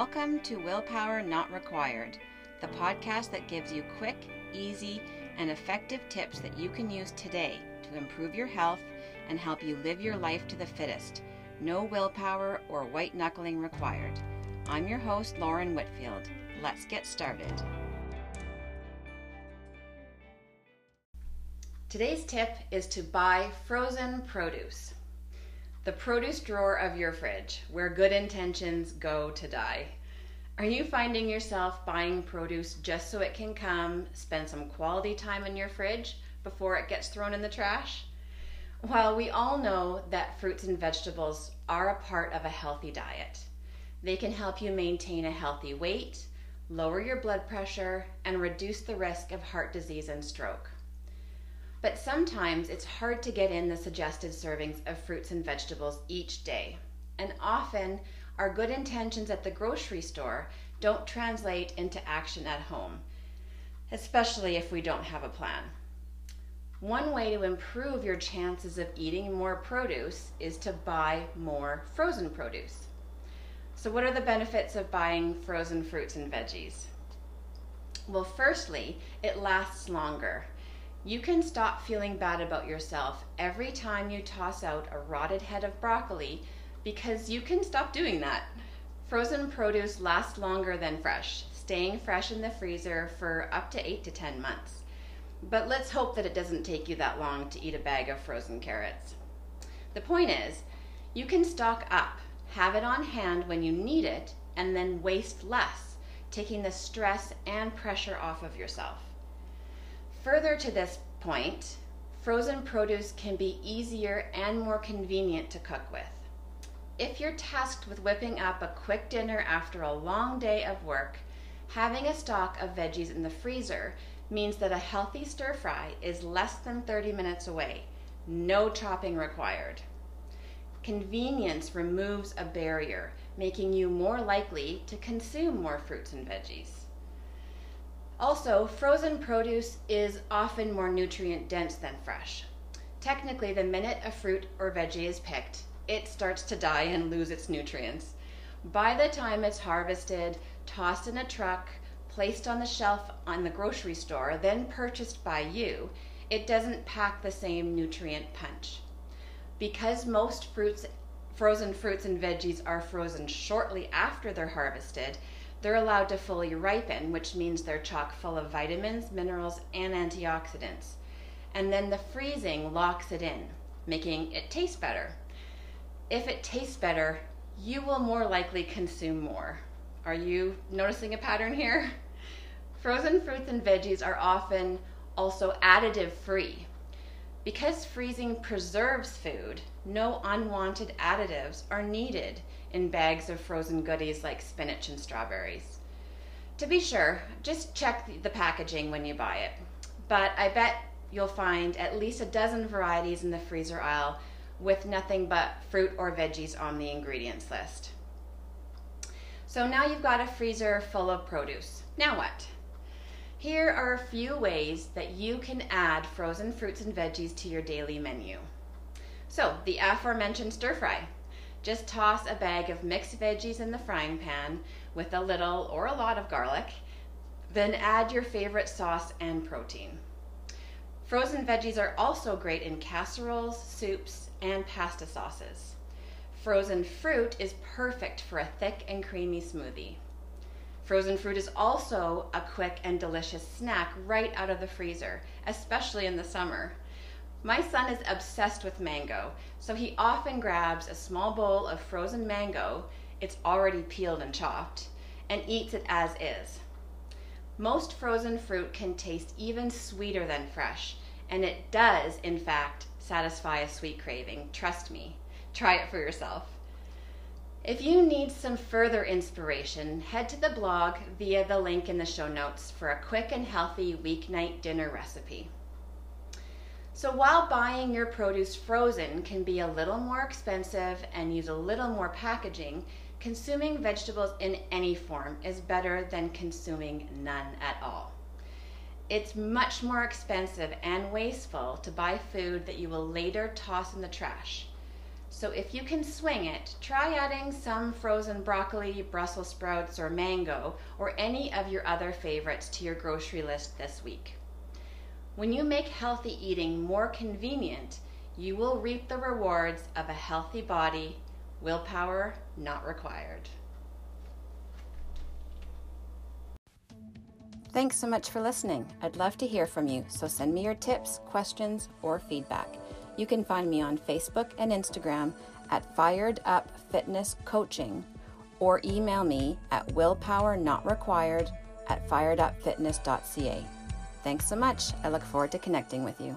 Welcome to Willpower Not Required, the podcast that gives you quick, easy, and effective tips that you can use today to improve your health and help you live your life to the fittest. No willpower or white-knuckling required. I'm your host, Lauren Whitfield. Let's get started. Today's tip is to buy frozen produce. The produce drawer of your fridge, where good intentions go to die. Are you finding yourself buying produce just so it can come, spend some quality time in your fridge before it gets thrown in the trash? While we all know that fruits and vegetables are a part of a healthy diet, they can help you maintain a healthy weight, lower your blood pressure, and reduce the risk of heart disease and stroke. But sometimes it's hard to get in the suggested servings of fruits and vegetables each day. And often our good intentions at the grocery store don't translate into action at home, especially if we don't have a plan. One way to improve your chances of eating more produce is to buy more frozen produce. So what are the benefits of buying frozen fruits and veggies? Well, firstly, it lasts longer. You can stop feeling bad about yourself every time you toss out a rotted head of broccoli because you can stop doing that. Frozen produce lasts longer than fresh, staying fresh in the freezer for up to 8 to 10 months. But let's hope that it doesn't take you that long to eat a bag of frozen carrots. The point is, you can stock up, have it on hand when you need it, and then waste less, taking the stress and pressure off of yourself. Further to this point, frozen produce can be easier and more convenient to cook with. If you're tasked with whipping up a quick dinner after a long day of work, having a stock of veggies in the freezer means that a healthy stir-fry is less than 30 minutes away. No chopping required. Convenience removes a barrier, making you more likely to consume more fruits and veggies. Also, frozen produce is often more nutrient-dense than fresh. Technically, the minute a fruit or veggie is picked, it starts to die and lose its nutrients. By the time it's harvested, tossed in a truck, placed on the shelf on the grocery store, then purchased by you, it doesn't pack the same nutrient punch. Because most frozen fruits and veggies are frozen shortly after they're harvested, they're allowed to fully ripen, which means they're chock full of vitamins, minerals, and antioxidants. And then the freezing locks it in, making it taste better. If it tastes better, you will more likely consume more. Are you noticing a pattern here? Frozen fruits and veggies are often also additive free. Because freezing preserves food, no unwanted additives are needed in bags of frozen goodies like spinach and strawberries. To be sure, just check the packaging when you buy it, but I bet you'll find at least a dozen varieties in the freezer aisle with nothing but fruit or veggies on the ingredients list. So now you've got a freezer full of produce. Now what? Here are a few ways that you can add frozen fruits and veggies to your daily menu. So, the aforementioned stir fry. Just toss a bag of mixed veggies in the frying pan with a little or a lot of garlic, then add your favorite sauce and protein. Frozen veggies are also great in casseroles, soups, and pasta sauces. Frozen fruit is perfect for a thick and creamy smoothie. Frozen fruit is also a quick and delicious snack right out of the freezer, especially in the summer. My son is obsessed with mango, so he often grabs a small bowl of frozen mango, it's already peeled and chopped, and eats it as is. Most frozen fruit can taste even sweeter than fresh, and it does, in fact, satisfy a sweet craving. Trust me, try it for yourself. If you need some further inspiration, head to the blog via the link in the show notes for a quick and healthy weeknight dinner recipe. So while buying your produce frozen can be a little more expensive and use a little more packaging, consuming vegetables in any form is better than consuming none at all. It's much more expensive and wasteful to buy food that you will later toss in the trash. So if you can swing it, try adding some frozen broccoli, Brussels sprouts, or mango, or any of your other favorites to your grocery list this week. When you make healthy eating more convenient, you will reap the rewards of a healthy body, willpower not required. Thanks so much for listening. I'd love to hear from you, so send me your tips, questions, or feedback. You can find me on Facebook and Instagram at Fired Up Fitness Coaching, or email me at willpowernotrequired@firedupfitness.ca. Thanks so much. I look forward to connecting with you.